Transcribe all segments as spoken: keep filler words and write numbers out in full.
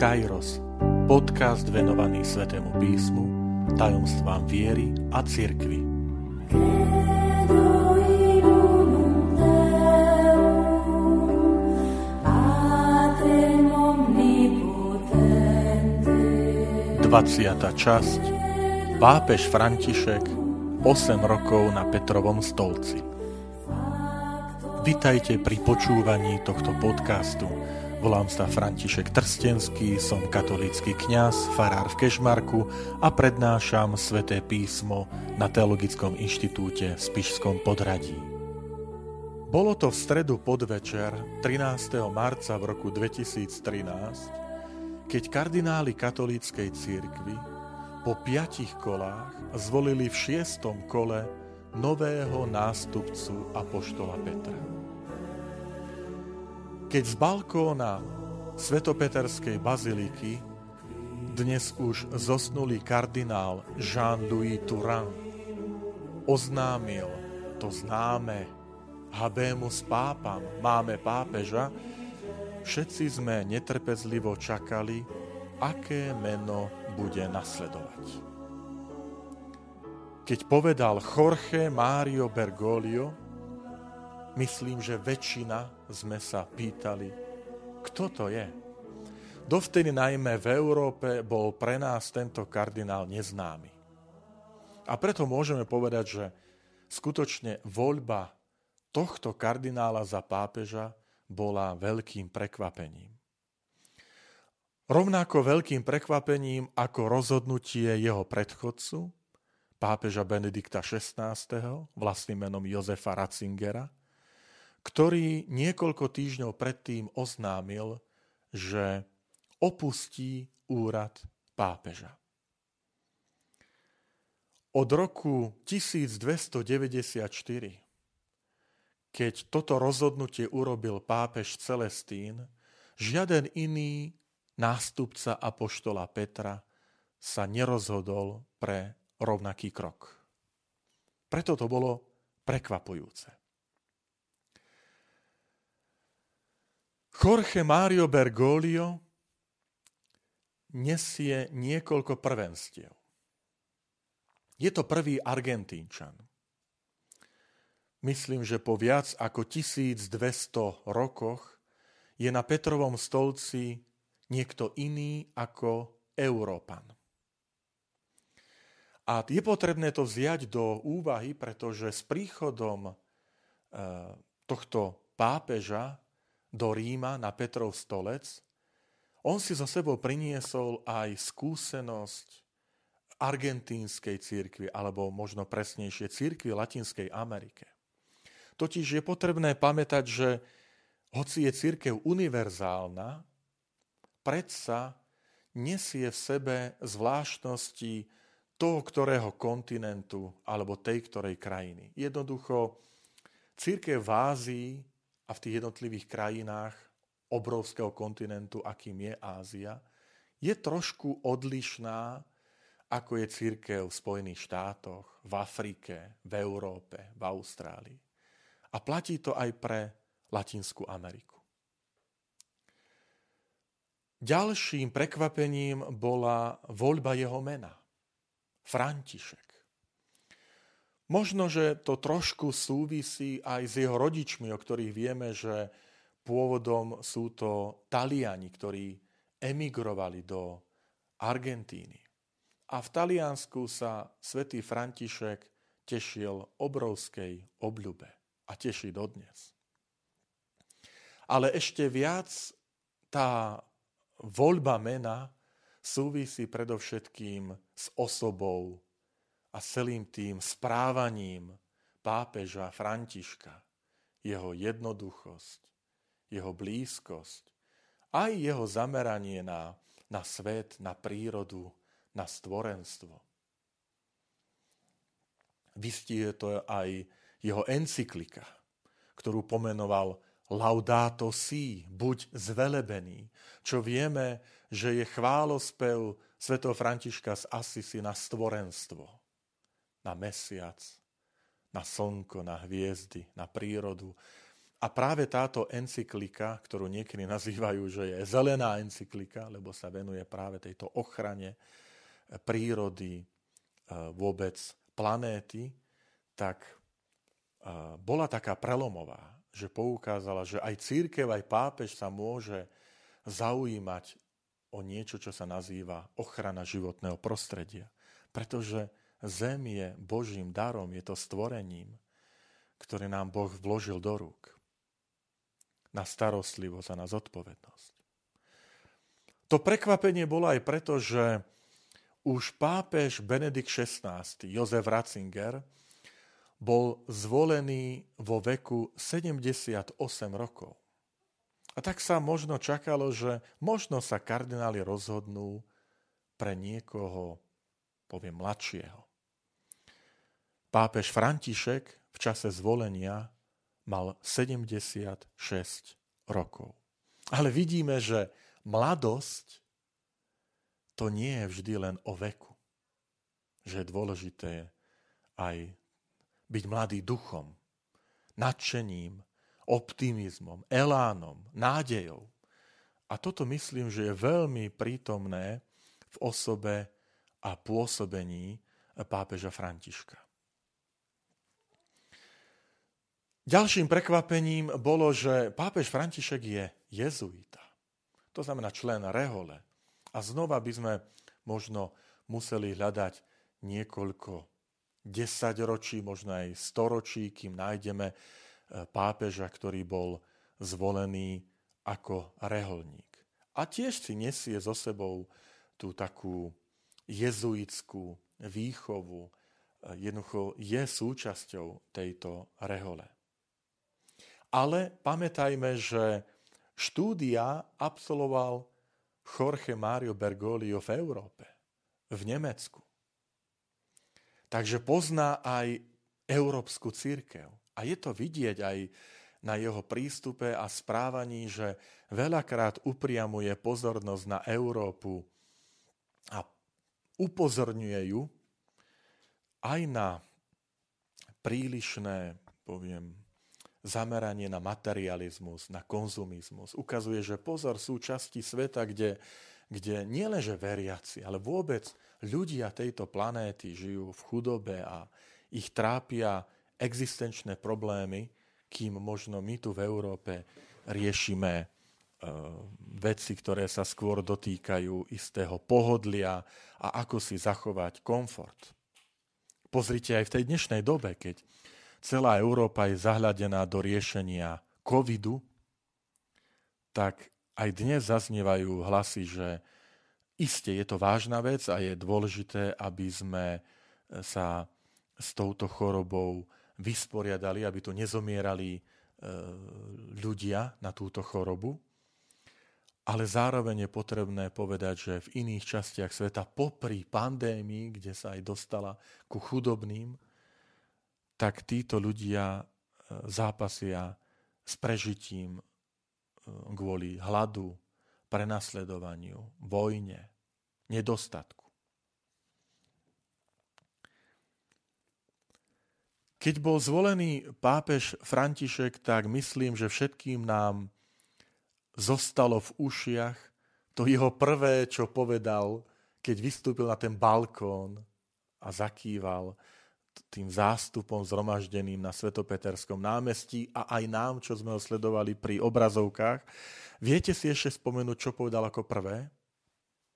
Kairos, podcast venovaný Svätému písmu, tajomstvám viery a cirkvi. dvadsiata časť. Pápež František, osem rokov na Petrovom stolci. Vitajte pri počúvaní tohto podcastu. Volám sa František Trstenský, som katolícky kňaz, farár v Kešmarku a prednášam Sväté písmo na Teologickom inštitúte v Spišskom Podhradí. Bolo to v stredu podvečer, trinásteho marca v roku dvetisíctrinásť, keď kardináli katolíckej cirkvi po piatich kolách zvolili v šiestom kole nového nástupcu apoštola Petra. Keď z balkóna Svetopetrskej baziliky dnes už zosnulý kardinál Jean-Louis Tauran oznámil to známe Habemus pápam, máme pápeža, všetci sme netrpezlivo čakali, aké meno bude nasledovať. Keď povedal Jorge Mario Bergoglio, myslím, že väčšina sme sa pýtali, kto to je. Dovtedy najmä v Európe bol pre nás tento kardinál neznámy. A preto môžeme povedať, že skutočne voľba tohto kardinála za pápeža bola veľkým prekvapením. Rovnako veľkým prekvapením ako rozhodnutie jeho predchodcu, pápeža Benedikta šestnásteho, vlastným menom Jozefa Ratzingera, ktorý niekoľko týždňov predtým oznámil, že opustí úrad pápeža. Od roku tisícdvestodeväťdesiatštyri, keď toto rozhodnutie urobil pápež Celestín, žiaden iný nástupca apoštola Petra sa nerozhodol pre rovnaký krok. Preto to bolo prekvapujúce. Jorge Mario Bergoglio nesie niekoľko prvenstiev. Je to prvý Argentínčan. Myslím, že po viac ako tisícdvesto rokoch je na Petrovom stolci niekto iný ako Európan. A je potrebné to vziať do úvahy, pretože s príchodom tohto pápeža do Ríma na Petrov stolec, on si so sebou priniesol aj skúsenosť argentínskej cirkvi, alebo možno presnejšie cirkvi Latinskej Amerike. Totiž je potrebné pamätať, že hoci je cirkev univerzálna, predsa nesie v sebe zvláštnosti toho, ktorého kontinentu alebo tej, ktorej krajiny. Jednoducho, cirkev v Ázii a v tých jednotlivých krajinách obrovského kontinentu, akým je Ázia, je trošku odlišná, ako je cirkev v Spojených štátoch, v Afrike, v Európe, v Austrálii. A platí to aj pre Latinskú Ameriku. Ďalším prekvapením bola voľba jeho mena. František. Možno, že to trošku súvisí aj s jeho rodičmi, o ktorých vieme, že pôvodom sú to Taliani, ktorí emigrovali do Argentíny. A v Taliansku sa svätý František tešil obrovskej obľube a teší dodnes. Ale ešte viac tá voľba mena súvisí predovšetkým s osobou a celým tým správaním pápeža Františka, jeho jednoduchosť, jeho blízkosť, aj jeho zameranie na, na svet, na prírodu, na stvorenstvo. Vystihuje to aj jeho encyklika, ktorú pomenoval Laudato si, buď zvelebený, čo vieme, že je chválospev svätého Františka z Assisi na stvorenstvo. Na mesiac, na slnko, na hviezdy, na prírodu. A práve táto encyklika, ktorú niekedy nazývajú, že je zelená encyklika, lebo sa venuje práve tejto ochrane prírody, vôbec planéty, tak bola taká prelomová, že poukázala, že aj cirkev, aj pápež sa môže zaujímať o niečo, čo sa nazýva ochrana životného prostredia. Pretože zem je Božím darom, je to stvorením, ktoré nám Boh vložil do rúk. Na starostlivosť a na zodpovednosť. To prekvapenie bolo aj preto, že už pápež Benedikt šestnásty, Jozef Ratzinger, bol zvolený vo veku sedemdesiatosem rokov. A tak sa možno čakalo, že možno sa kardináli rozhodnú pre niekoho, poviem, mladšieho. Pápež František v čase zvolenia mal sedemdesiatšesť rokov. Ale vidíme, že mladosť to nie je vždy len o veku. Že je dôležité aj byť mladý duchom, nadšením, optimizmom, elánom, nádejou. A toto myslím, že je veľmi prítomné v osobe a pôsobení pápeža Františka. Ďalším prekvapením bolo, že pápež František je jezuita. To znamená člen rehole. A znova by sme možno museli hľadať niekoľko desaťročí, možno aj storočí, kým nájdeme pápeža, ktorý bol zvolený ako reholník. A tiež si nesie so sebou tú takú jezuitskú výchovu. Jednoducho je súčasťou tejto rehole. Ale pamätajme, že štúdia absolvoval Jorge Mario Bergoglio v Európe, v Nemecku. Takže pozná aj európsku cirkev. A je to vidieť aj na jeho prístupe a správaní, že veľakrát upriamuje pozornosť na Európu a upozorňuje ju aj na prílišné, poviem, zameranie na materializmus, na konzumizmus. Ukazuje, že pozor, sú časti sveta, kde, kde nielenže veriaci, ale vôbec ľudia tejto planéty žijú v chudobe a ich trápia existenčné problémy, kým možno my tu v Európe riešime e, veci, ktoré sa skôr dotýkajú istého pohodlia a ako si zachovať komfort. Pozrite aj v tej dnešnej dobe, keď celá Európa je zahľadená do riešenia covidu, tak aj dnes zaznievajú hlasy, že iste je to vážna vec a je dôležité, aby sme sa s touto chorobou vysporiadali, aby tu nezomierali ľudia na túto chorobu. Ale zároveň je potrebné povedať, že v iných častiach sveta popri pandémii, kde sa aj dostala ku chudobným, tak títo ľudia zápasia s prežitím kvôli hladu, prenasledovaniu, vojne, nedostatku. Keď bol zvolený pápež František, tak myslím, že všetkým nám zostalo v ušiach to jeho prvé, čo povedal, keď vystúpil na ten balkón a zakýval tým zástupom zhromaždeným na Svetopeterskom námestí a aj nám, čo sme ho sledovali pri obrazovkách. Viete si ešte spomenúť, čo povedal ako prvé?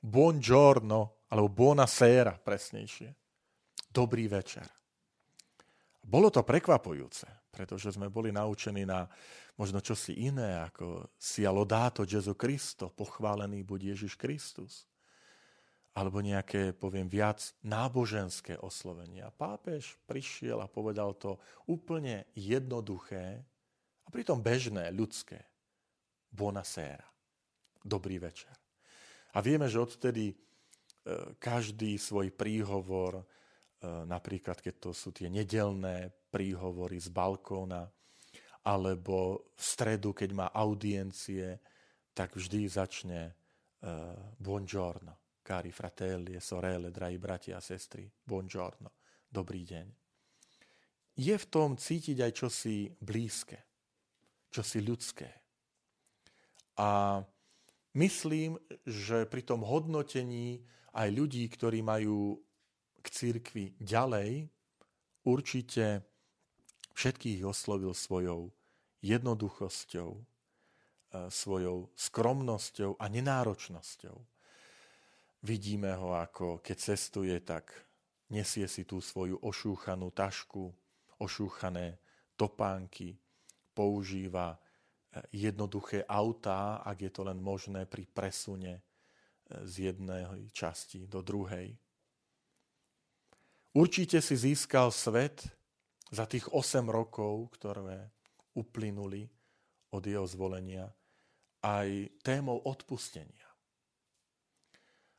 Buongiorno, alebo buonasera presnejšie. Dobrý večer. Bolo to prekvapujúce, pretože sme boli naučení na možno čosi iné, ako sia laudato Gesù Cristo, pochválený buď Ježiš Kristus. Alebo nejaké, poviem, viac náboženské oslovenia. Pápež prišiel a povedal to úplne jednoduché a pritom bežné, ľudské. Buonasera. Dobrý večer. A vieme, že odtedy každý svoj príhovor, napríklad keď to sú tie nedelné príhovory z balkóna, alebo v stredu, keď má audiencie, tak vždy začne buongiorno. Cari fratelli e sorelle, drahí bratia a sestry, buongiorno, dobrý deň. Je v tom cítiť aj čosi blízke. čosi ľudské. A myslím, že pri tom hodnotení aj ľudí, ktorí majú k cirkvi ďalej, určite všetkých oslovil svojou jednoduchosťou, svojou skromnosťou a nenáročnosťou. Vidíme ho, ako keď cestuje, tak nesie si tú svoju ošúchanú tašku, ošúchané topánky, používa jednoduché autá, ak je to len možné, pri presune z jednej časti do druhej. Určite si získal svet za tých osem rokov, ktoré uplynuli od jeho zvolenia, aj témou odpustenia.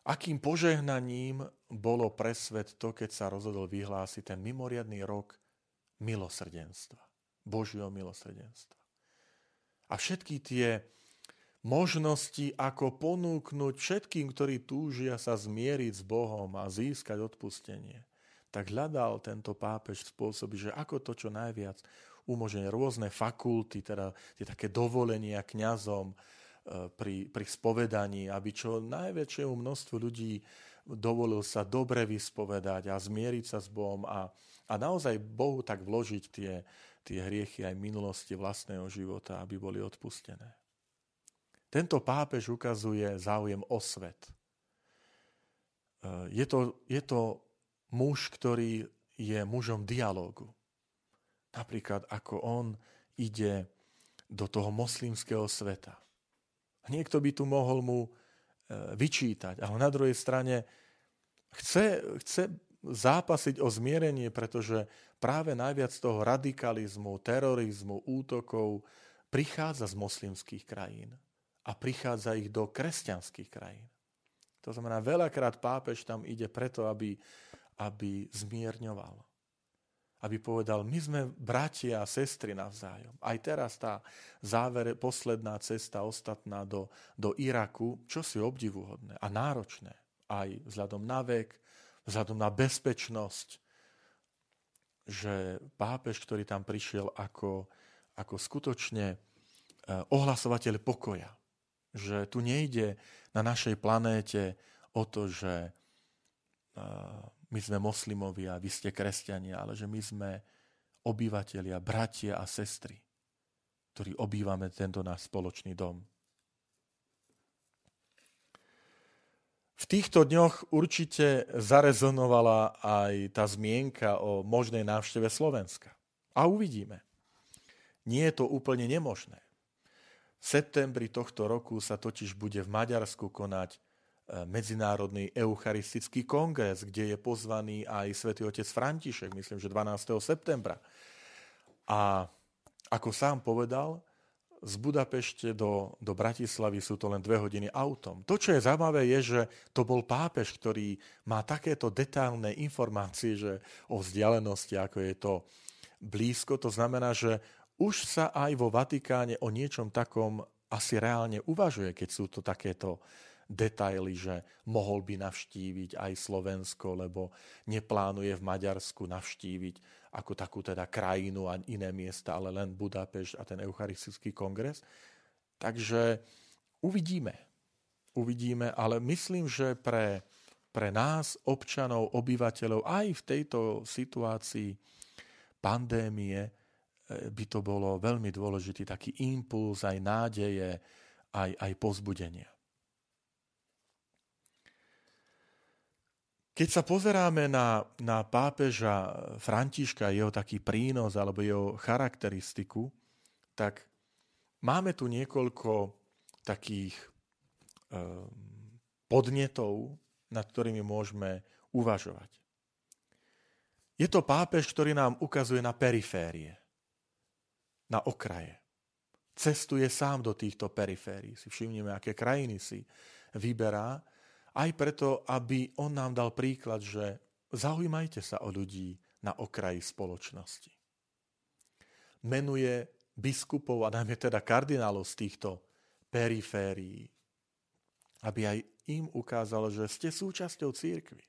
Akým požehnaním bolo pre svet to, keď sa rozhodol vyhlásiť ten mimoriadny rok milosrdenstva, Božieho milosrdenstva. A všetky tie možnosti, ako ponúknuť všetkým, ktorí túžia sa zmieriť s Bohom a získať odpustenie, tak hľadal tento pápež spôsoby, že ako to čo najviac umožňuje rôzne fakulty, teda tie také dovolenia kňazom pri, pri spovedaní, aby čo najväčšiemu množstvu ľudí dovolil sa dobre vyspovedať a zmieriť sa s Bohom a, a naozaj Bohu tak vložiť tie, tie hriechy aj minulosti vlastného života, aby boli odpustené. Tento pápež ukazuje záujem o svet. Je to, je to muž, ktorý je mužom dialógu. Napríklad, ako on ide do toho moslimského sveta. Niekto by tu mohol mu vyčítať, ale na druhej strane chce, chce zápasiť o zmierenie, pretože práve najviac toho radikalizmu, terorizmu, útokov prichádza z moslimských krajín a prichádza ich do kresťanských krajín. To znamená, veľakrát pápež tam ide preto, aby aby zmierňoval. Aby povedal, my sme bratia a sestry navzájom. Aj teraz tá závere, posledná cesta ostatná do, do Iraku, čo si obdivuhodné a náročné. Aj vzhľadom na vek, vzhľadom na bezpečnosť, že pápež, ktorý tam prišiel ako, ako skutočne ohlasovateľ pokoja, že tu nejde na našej planéte o to, že my sme moslimovia, vy ste kresťania, ale že my sme obyvatelia, bratia a sestry, ktorí obývame tento náš spoločný dom. V týchto dňoch určite zarezonovala aj tá zmienka o možnej návšteve Slovenska. A uvidíme. Nie je to úplne nemožné. V septembri tohto roku sa totiž bude v Maďarsku konať Medzinárodný eucharistický kongres, kde je pozvaný aj svätý otec František, myslím, že dvanásteho septembra. A ako sám povedal, z Budapešte do, do Bratislavy sú to len dve hodiny autom. To, čo je zaujímavé, je, že to bol pápež, ktorý má takéto detailné informácie, že o vzdialenosti, ako je to blízko. To znamená, že už sa aj vo Vatikáne o niečom takom asi reálne uvažuje, keď sú to takéto detaily, že mohol by navštíviť aj Slovensko, lebo neplánuje v Maďarsku navštíviť ako takú teda krajinu a iné miesta, ale len Budapešť a ten eucharistický kongres. Takže uvidíme. Uvidíme, ale myslím, že pre, pre nás, občanov, obyvateľov, aj v tejto situácii pandémie by to bolo veľmi dôležitý taký impuls, aj nádeje, aj, aj povzbudenia. Keď sa pozeráme na, na pápeža Františka, jeho taký prínos alebo jeho charakteristiku, tak máme tu niekoľko takých eh, podnetov, nad ktorými môžeme uvažovať. Je to pápež, ktorý nám ukazuje na periférie, na okraje. Cestuje sám do týchto periférií. Si všimneme, aké krajiny si vyberá. Aj preto, aby on nám dal príklad, že zaujímajte sa o ľudí na okraji spoločnosti. Menuje biskupov a najmä teda kardinálov z týchto periférií, aby aj im ukázalo, že ste súčasťou cirkvi.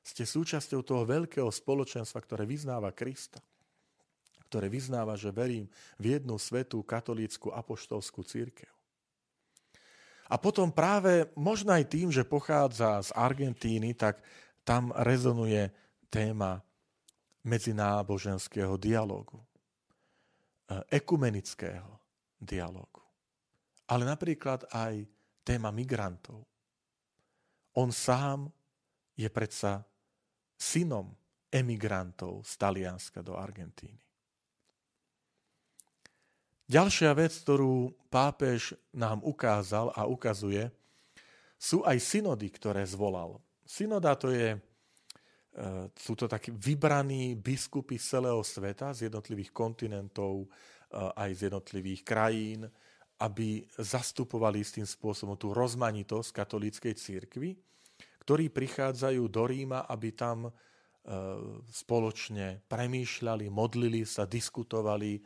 Ste súčasťou toho veľkého spoločenstva, ktoré vyznáva Krista, ktoré vyznáva, že verím v jednu svätú katolícku apoštolskú cirkev. A potom práve možno aj tým, že pochádza z Argentíny, tak tam rezonuje téma medzináboženského dialógu, ekumenického dialógu. Ale napríklad aj téma migrantov. On sám je predsa synom emigrantov z Talianska do Argentíny. Ďalšia vec, ktorú pápež nám ukázal a ukazuje, sú aj synody, ktoré zvolal. Synoda to je, sú to takí vybraní biskupy z celého sveta, z jednotlivých kontinentov, aj z jednotlivých krajín, aby zastupovali istým spôsobom tú rozmanitosť katolíckej cirkvi, ktorí prichádzajú do Ríma, aby tam spoločne premýšľali, modlili sa, diskutovali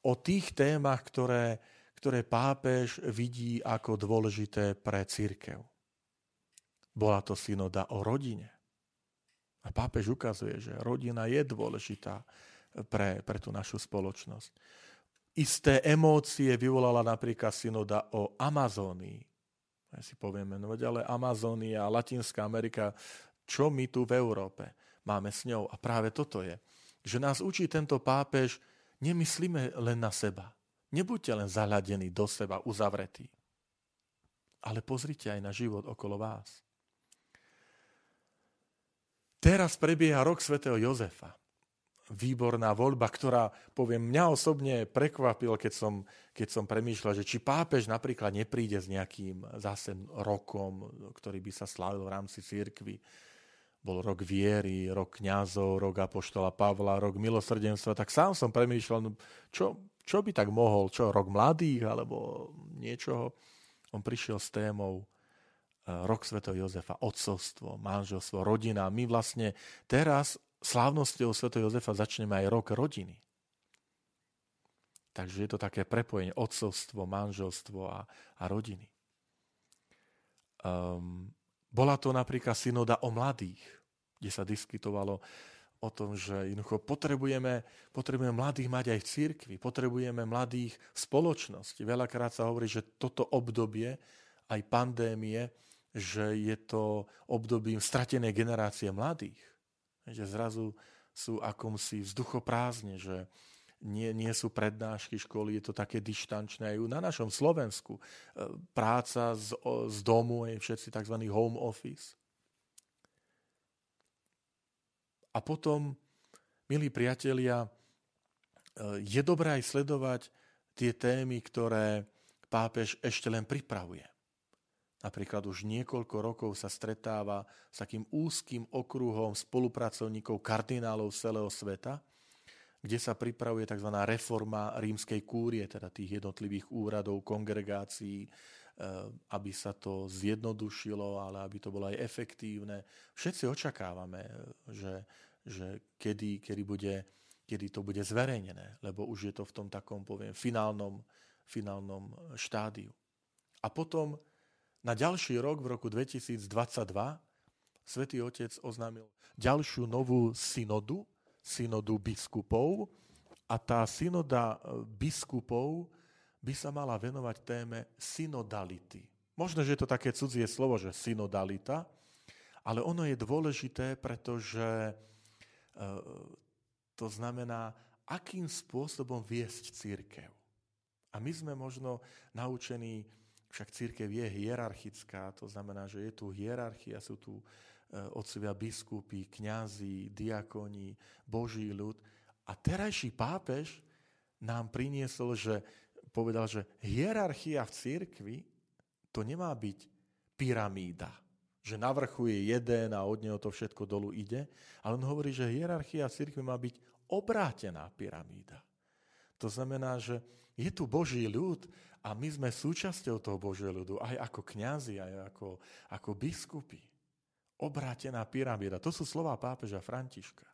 o tých témach, ktoré, ktoré pápež vidí ako dôležité pre cirkev. Bola to synoda o rodine. A pápež ukazuje, že rodina je dôležitá pre, pre tú našu spoločnosť. Isté emócie vyvolala napríklad synoda o Amazónii. Ja si povieme, no ale Amazónia a Latinská Amerika, čo my tu v Európe máme s ňou? A práve toto je, že nás učí tento pápež, nemyslíme len na seba. Nebuďte len zahľadení do seba, uzavretí. Ale pozrite aj na život okolo vás. Teraz prebieha rok svätého Jozefa. Výborná voľba, ktorá, poviem, mňa osobne prekvapil, keď som, keď som premýšľal, že či pápež napríklad nepríde s nejakým zase rokom, ktorý by sa slávil v rámci cirkvi. Bol rok viery, rok kňazov, rok apoštola Pavla, rok milosrdenstva, tak sám som premýšľal, čo, čo by tak mohol, čo, rok mladých alebo niečoho. On prišiel s témou rok svätého Jozefa, otcovstvo, manželstvo, rodina. My vlastne teraz slávnosťou svätého Jozefa začneme aj rok rodiny. Takže je to také prepojenie otcovstvo, manželstvo a, a rodiny. Um, Bola to napríklad synoda o mladých, kde sa diskutovalo o tom, že jednoducho potrebujeme, potrebujeme mladých mať aj v cirkvi, potrebujeme mladých v spoločnosti. Veľakrát sa hovorí, že toto obdobie, aj pandémie, že je to obdobím stratenej generácie mladých. Že zrazu sú akomsi vzduchoprázdne, že Nie, nie sú prednášky školy, je to také dištančné aj na našom Slovensku. Práca z, z domu, je všetci tzv. Home office. A potom, milí priatelia, je dobré aj sledovať tie témy, ktoré pápež ešte len pripravuje. Napríklad už niekoľko rokov sa stretáva s takým úzkým okruhom spolupracovníkov kardinálov celého sveta, kde sa pripravuje tzv. Reforma rímskej kúrie, teda tých jednotlivých úradov, kongregácií, aby sa to zjednodušilo, ale aby to bolo aj efektívne. Všetci očakávame, že, že kedy, kedy, bude, kedy to bude zverejnené, lebo už je to v tom takom, poviem, finálnom, finálnom štádiu. A potom na ďalší rok, v roku dvetisícdvadsaťdva, Svätý Otec oznámil ďalšiu novú synodu, synodu biskupov, a tá synoda biskupov by sa mala venovať téme synodality. Možno, že je to také cudzie slovo, že synodalita, ale ono je dôležité, pretože to znamená, akým spôsobom viesť cirkev. A my sme možno naučení, však cirkev je hierarchická, to znamená, že je tu hierarchia, sú tu otcovia biskupy, kňazi, diakoni, boží ľud. A terajší pápež nám priniesol, že povedal, že hierarchia v cirkvi to nemá byť pyramída, že na vrchu je jeden a od neho to všetko dolu ide, ale on hovorí, že hierarchia v cirkvi má byť obrátená pyramída. To znamená, že je tu boží ľud a my sme súčasťou toho božieho ľudu, aj ako kňazi, aj ako, ako biskupy. Obrátená pyramída. To sú slová pápeža Františka.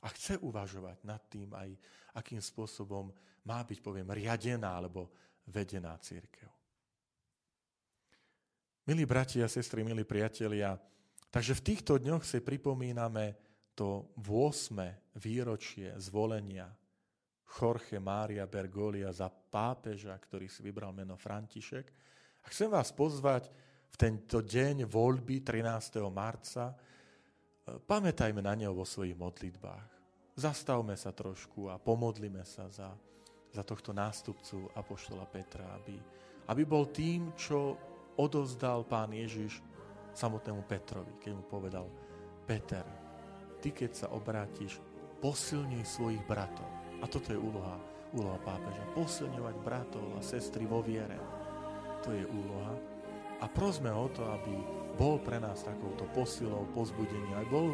A chce uvažovať nad tým aj, akým spôsobom má byť, poviem, riadená alebo vedená cirkev. Milí bratia, sestry, milí priatelia, takže v týchto dňoch si pripomíname to ôsme výročie zvolenia Jorge Maria Bergoglia za pápeža, ktorý si vybral meno František. A chcem vás pozvať v tento deň voľby trinásteho marca. Pamätajme na neho vo svojich modlitbách. Zastavme sa trošku a pomodlíme sa za, za tohto nástupcu apoštola Petra, aby, aby bol tým, čo odozdal pán Ježiš samotnému Petrovi, keď mu povedal: Peter, ty keď sa obrátiš, posilňuj svojich bratov. A toto je úloha, úloha pápeža. Posilňovať bratov a sestry vo viere. To je úloha. A prosme o to, aby bol pre nás takouto posilou, pozbudením, aj bol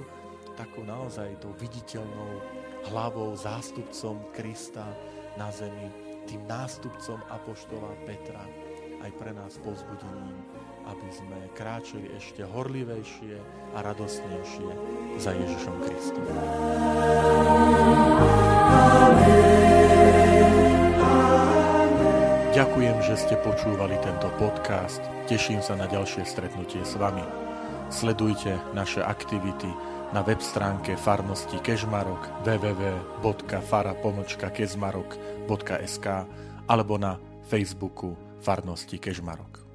takou naozaj tou viditeľnou hlavou, zástupcom Krista na zemi, tým nástupcom apoštola Petra, aj pre nás povzbudením, aby sme kráčali ešte horlivejšie a radosnejšie za Ježišom Kristom. Ďakujem, že ste počúvali tento podcast. Teším sa na ďalšie stretnutie s vami. Sledujte naše aktivity na web stránke farnosti Kežmarok w w w bodka fara pomlčka kežmarok bodka es ka alebo na Facebooku Farnosti Kežmarok.